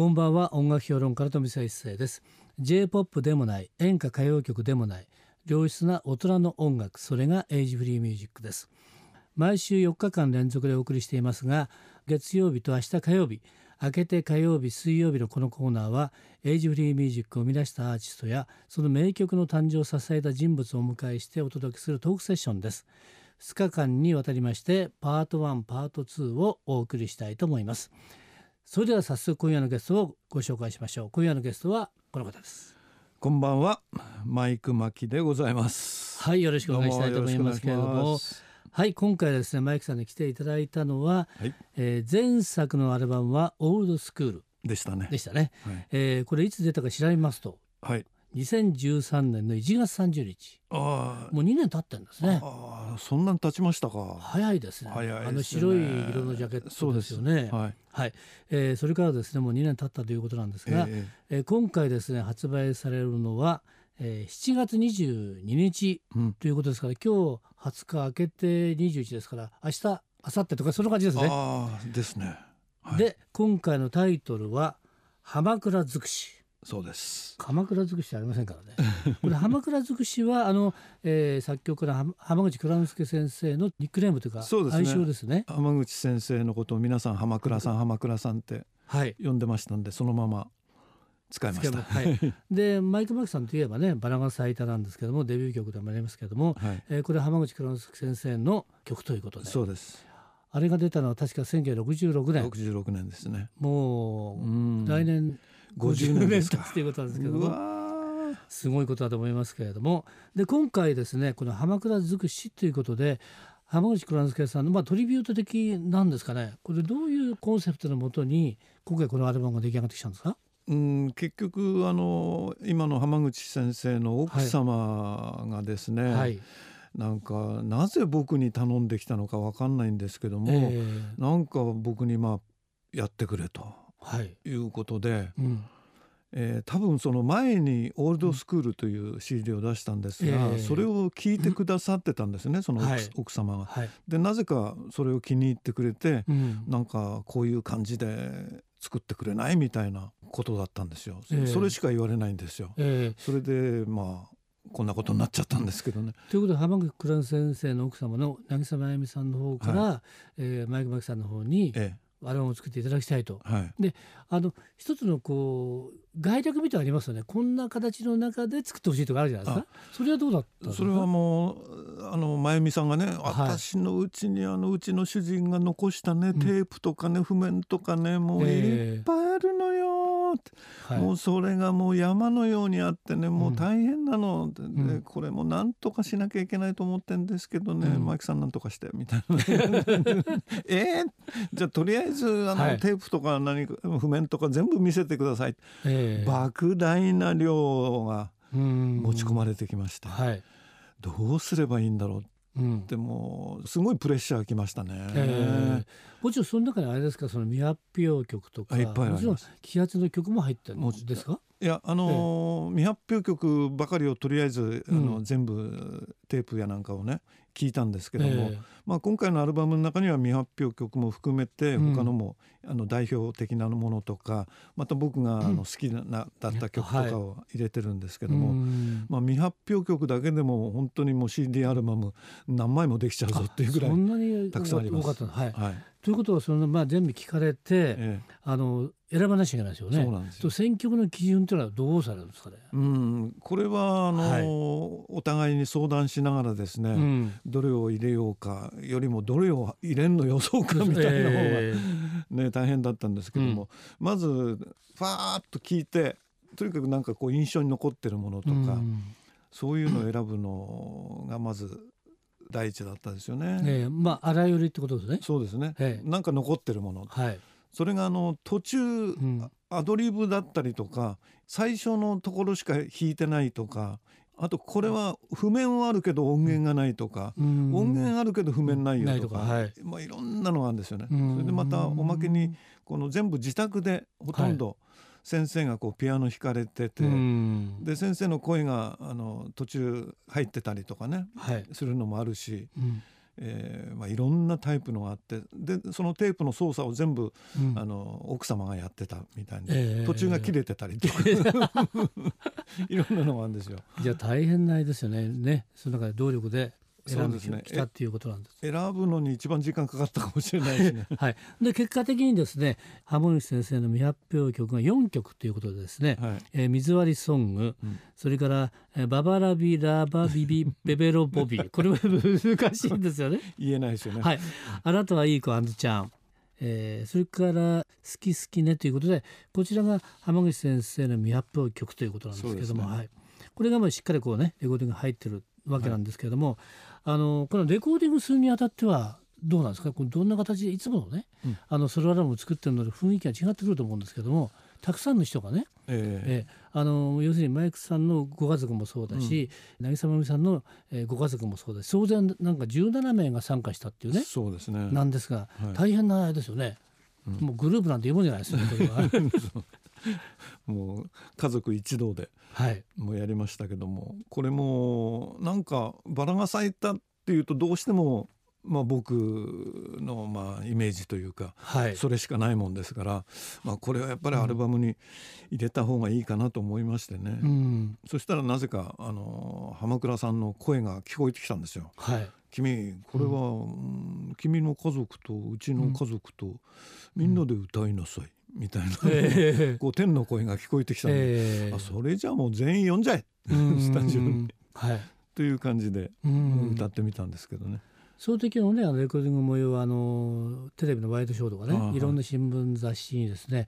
こんばんは。音楽評論家の富澤一世です。 J-POP でもない、演歌歌謡曲でもない、良質な大人の音楽、それがエイジフリーミュージックです。毎週4日間連続でお送りしていますが、月曜日と明日火曜日、明けて火曜日水曜日のこのコーナーは、エイジフリーミュージックを生み出したアーティストやその名曲の誕生を支えた人物をお迎えしてお届けするトークセッションです。2日間にわたりまして、パート1パート2をお送りしたいと思います。それでは早速今夜のゲストをご紹介しましょう。今夜のゲストはこの方です。こんばんは、マイクマキでございます。はい、よろしくお願いしたいと思いますけれども、はい、今回ですね、マイクさんに来ていただいたのは、はい、前作のアルバムはオールドスクールでしたね。はい、これいつ出たか調べますと、はい、2013年の1月30日。あ、もう2年経ってんですね。あ、そんなに経ちましたか。早いですね。あの白い色のジャケットですよね。はい、はい、それからですね、もう2年経ったということなんですが、今回ですね、発売されるのは、7月22日ということですから、今日20日明けて21ですから、明日明後日とかその感じですね。あ、ですね。はい、で今回のタイトルは浜倉尽くし。そうです。鎌倉尽くしありませんからね。これ浜倉尽くしはあの、作曲家の浜口倉之助先生のニックネームというか、そうですね、愛称ですね。浜口先生のことを皆さん浜倉さん浜倉さんって呼んでましたんで、はい、そのまま使いました。はい、でマイク・マキさんといえばね、バラが咲いたなんですけども、デビュー曲でもありますけども、はい、これ浜口倉之助先生の曲ということで。そうです。あれが出たのは確か1966年。66年ですね。もう来年50年経つということなんですけども、すごいことだと思いますけれども、で今回ですね、この浜倉尽くしということで、浜口倉之助さんの、トリビュート的なんですかね。これどういうコンセプトのもとに今回このアルバムが出来上がってきたんですか。結局今の浜口先生の奥様がですね、はいはい、なぜ僕に頼んできたのか分かんないんですけども、僕にやってくれと、いうことで、多分その前にオールドスクールという CD を出したんですが、それを聞いてくださってたんですね、その奥様が。はい、でなぜかそれを気に入ってくれて、こういう感じで作ってくれないみたいなことだったんですよ。それしか言われないんですよ。それでこんなことになっちゃったんですけどね。ということで浜口倉先生の奥様の渚真弓さんの方から、マイクマキさんの方にアルバムを作っていただきたいと。で一つの概略みたいなのありますよね。こんな形の中で作ってほしいとかあるじゃないですか。それはどうだったんですか。それはもう真弓さんがね、私のうちにうちの主人が残したね、テープとかね、譜面とかね、もういっぱいあるのよ、もうそれがもう山のようにあってね、もう大変なの、これもなんとかしなきゃいけないと思ってんですけどね、マイクさんなんとかしてみたいな。じゃあとりあえずテープとか何か譜面とか全部見せてください。莫大な量が持ち込まれてきました。どうすればいいんだろう。でもすごいプレッシャーきましたね。もちろんその中にあれですか、その未発表曲とか、もちろん揮発の曲も入ってるんですか。いや未発表曲ばかりをとりあえず全部テープやなんかをね聞いたんですけども、今回のアルバムの中には未発表曲も含めて他のも代表的なものとか、また僕が好きだった曲とかを入れてるんですけども、未発表曲だけでも本当にもう CD アルバム何枚もできちゃうぞっていうぐらいたくさんあります。ということはその全部聞かれて選ばなきゃいけないですよね。選曲の基準というのはどうされるんですかね。これはお互いに相談しながらですね、どれを入れようかよりもどれを入れんの予想かみたいな方がね大変だったんですけども、まずファーッと聞いて、とにかく印象に残ってるものとかそういうのを選ぶのがまず第一だったですよね。あらゆるってことですね。そうですね。残ってるもの、それが途中アドリブだったりとか、最初のところしか弾いてないとか、あとこれは譜面はあるけど音源がないとか、音源あるけど譜面ないよとか、いろんなのがあるんですよね。それでまたおまけに全部自宅でほとんど先生がピアノ弾かれてて、で先生の声が途中入ってたりとかねするのもあるし、いろんなタイプのがあって、でそのテープの操作を全部、奥様がやってたみたいに、途中が切れてたりとかいろんなのがあるんですよ。じゃあ大変ないですよ ね。その中で動力で選んできたっていうことなんです。選ぶのに一番時間かかったかもしれないですね、はい、で結果的にですね、浜口先生の未発表曲が4曲ということでですね、はい、水割りソング、それから、ババラビラバビビベベロボビこれも難しいんですよね言えないですよね、はい、あなたはいい子あんずちゃん、それから好き好きねということで、こちらが浜口先生の未発表曲ということなんですけども、ね、はい、これがもうしっかりこうねレコーディング入ってるわけなんですけれども、はい、このレコーディングするにあたってはどうなんですか、どんな形でいつものね、ソロアルバムを作ってるので雰囲気が違ってくると思うんですけども、たくさんの人がね、要するにマイクさんのご家族もそうだし、渚まみさんのご家族もそうだし、総勢なんか17名が参加したっていうね、そうですね、なんですが、はい、大変なあれですよね、もうグループなんていうもんじゃないですねもう家族一同でもうやりましたけども、これもなんかバラが咲いたっていうとどうしても僕のイメージというかそれしかないもんですから、これはやっぱりアルバムに入れた方がいいかなと思いましてね、そしたらなぜか浜倉さんの声が聞こえてきたんですよ。はい、君これは、君の家族とうちの家族とみんなで歌いなさい、みたいな、こう天の声が聞こえてきたので、それじゃもう全員呼んじゃえスタジオに、はい、という感じで歌ってみたんですけどね。その時のね、レコーディング模様はテレビのワイドショーとかね、いろんな新聞雑誌にですね、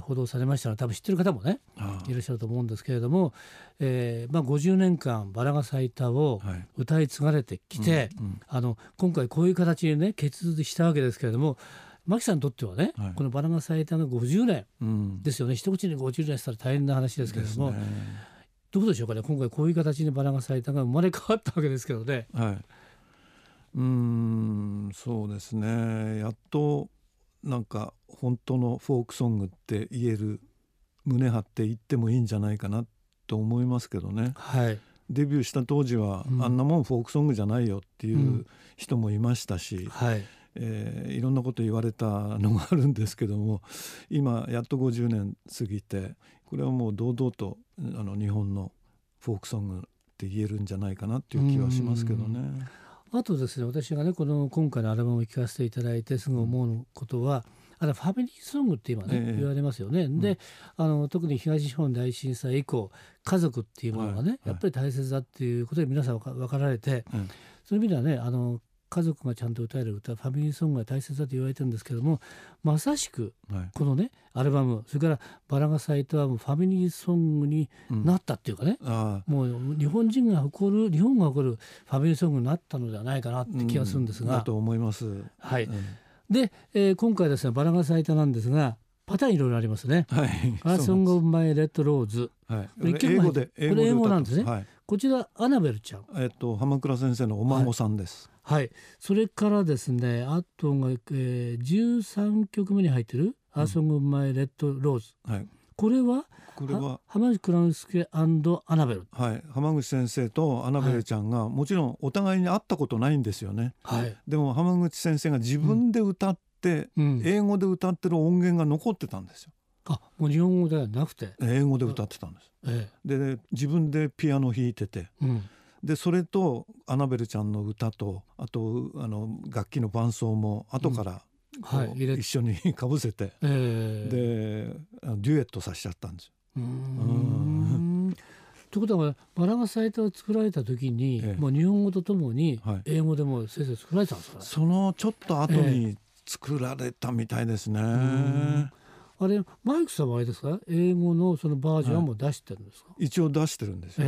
報道されましたので、多分知ってる方もねいらっしゃると思うんですけれども、50年間バラが咲いたを歌い継がれてきて、今回こういう形でね結実したわけですけれども、牧さんにとってはね、このバラが咲いたの50年ですよね、一口に50年したら大変な話ですけれども、どうでしょうかね、今回こういう形でバラが咲いたが生まれ変わったわけですけどね。はい、そうですね、やっとなんか本当のフォークソングって言える、胸張って言ってもいいんじゃないかなと思いますけどね、はい、デビューした当時は、あんなもんフォークソングじゃないよっていう人もいましたし、はい、いろんなこと言われたのがあるんですけども、今やっと50年過ぎて、これはもう堂々と日本のフォークソングって言えるんじゃないかなっていう気はしますけどね。あとですね、私がね今回のアルバムを聴かせていただいてすぐ思うことは、ファミリーソングって今ね、言われますよね、で特に東日本大震災以降、家族っていうものがね、やっぱり大切だっていうことで皆さん分かられて、そういう意味ではね、家族がちゃんと歌える歌、ファミリーソングが大切だと言われてるんですけども、まさしくこのね、アルバム、それからバラが咲いたはもうファミリーソングになったっていうかね、もう日本が誇るファミリーソングになったのではないかなって気がするんですが、だと思います。はい、で、今回ですね、バラが咲いたなんですが、パターンいろいろありますね。はい、ソングオブマイレッドローズ、これ英語なんですね。はい、こちらアナベルちゃん、浜倉先生のお孫さんです。はいはい、それからですね、あとが、13曲目に入ってるアソングオブマイレッドローズ、これは浜口倉之介&アナベル、浜口先生とアナベルちゃんが、もちろんお互いに会ったことないんですよね。でも浜口先生が自分で歌って英語で歌ってる音源が残ってたんですよ。もう日本語ではなくて英語で歌ってたんです。で自分でピアノ弾いてて、でそれとアナベルちゃんの歌と、あと楽器の伴奏も後から一緒にかぶせて、でデュエットさせちゃったんですよ。ということは、バラが咲いたを作られた時に、もう日本語とともに英語でも先生作られたんですかね。そのちょっと後に作られたみたいですね。あれマイクさんはあれですか、英語のそのバージョンはもう出してるんですか。一応出してるんですよ。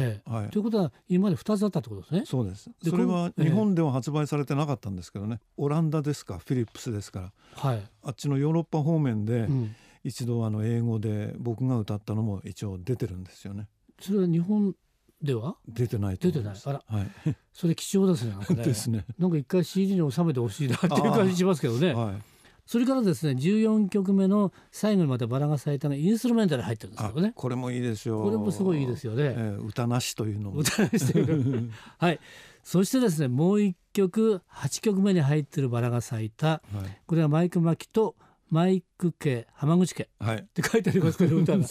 ということは今まで2つあったってことですね。そうです。それは日本では発売されてなかったんですけどね、オランダですかフィリップスですから、あっちのヨーロッパ方面で一度英語で僕が歌ったのも一応出てるんですよね。それは日本では出てないと思います。出てない。あら、それ貴重ですね。なんか一回 CD に収めてほしいなっていう感じしますけどね。それからですね、14曲目の最後にまたバラが咲いたのインストルメンタル入ってるんですよね。これもいいですよ。これもすごいいいですよね。歌なしというのも。はい。そしてですねもう1曲8曲目に入っているバラが咲いた、はい、これはマイク巻きとマイク家浜口家、はい、って書いてありますけど歌が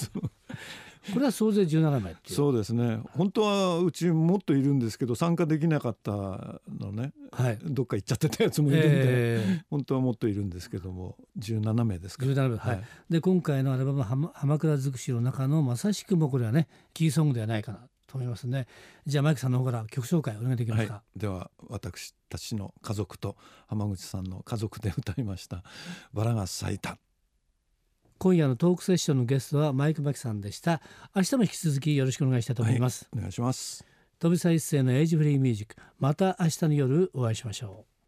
これは総勢17枚っていう。そうですね、本当はうちもっといるんですけど参加できなかったのね、はい、どっか行っちゃってたやつもいるんで、本当はもっといるんですけども17名ですから17名、はい、で今回のアルバム浜倉づくしの中のまさしくもこれはねキーソングではないかなと思いますね。じゃあマイクさんの方から曲紹介お願いできますか。はい、では私たちの家族と浜口さんの家族で歌いましたバラが咲いた。今夜のトークセッションのゲストはマイクマキさんでした。明日も引き続きよろしくお願いしたいと思います、はい、お願いします。飛び一世のエイジフリーミュージック、また明日の夜お会いしましょう。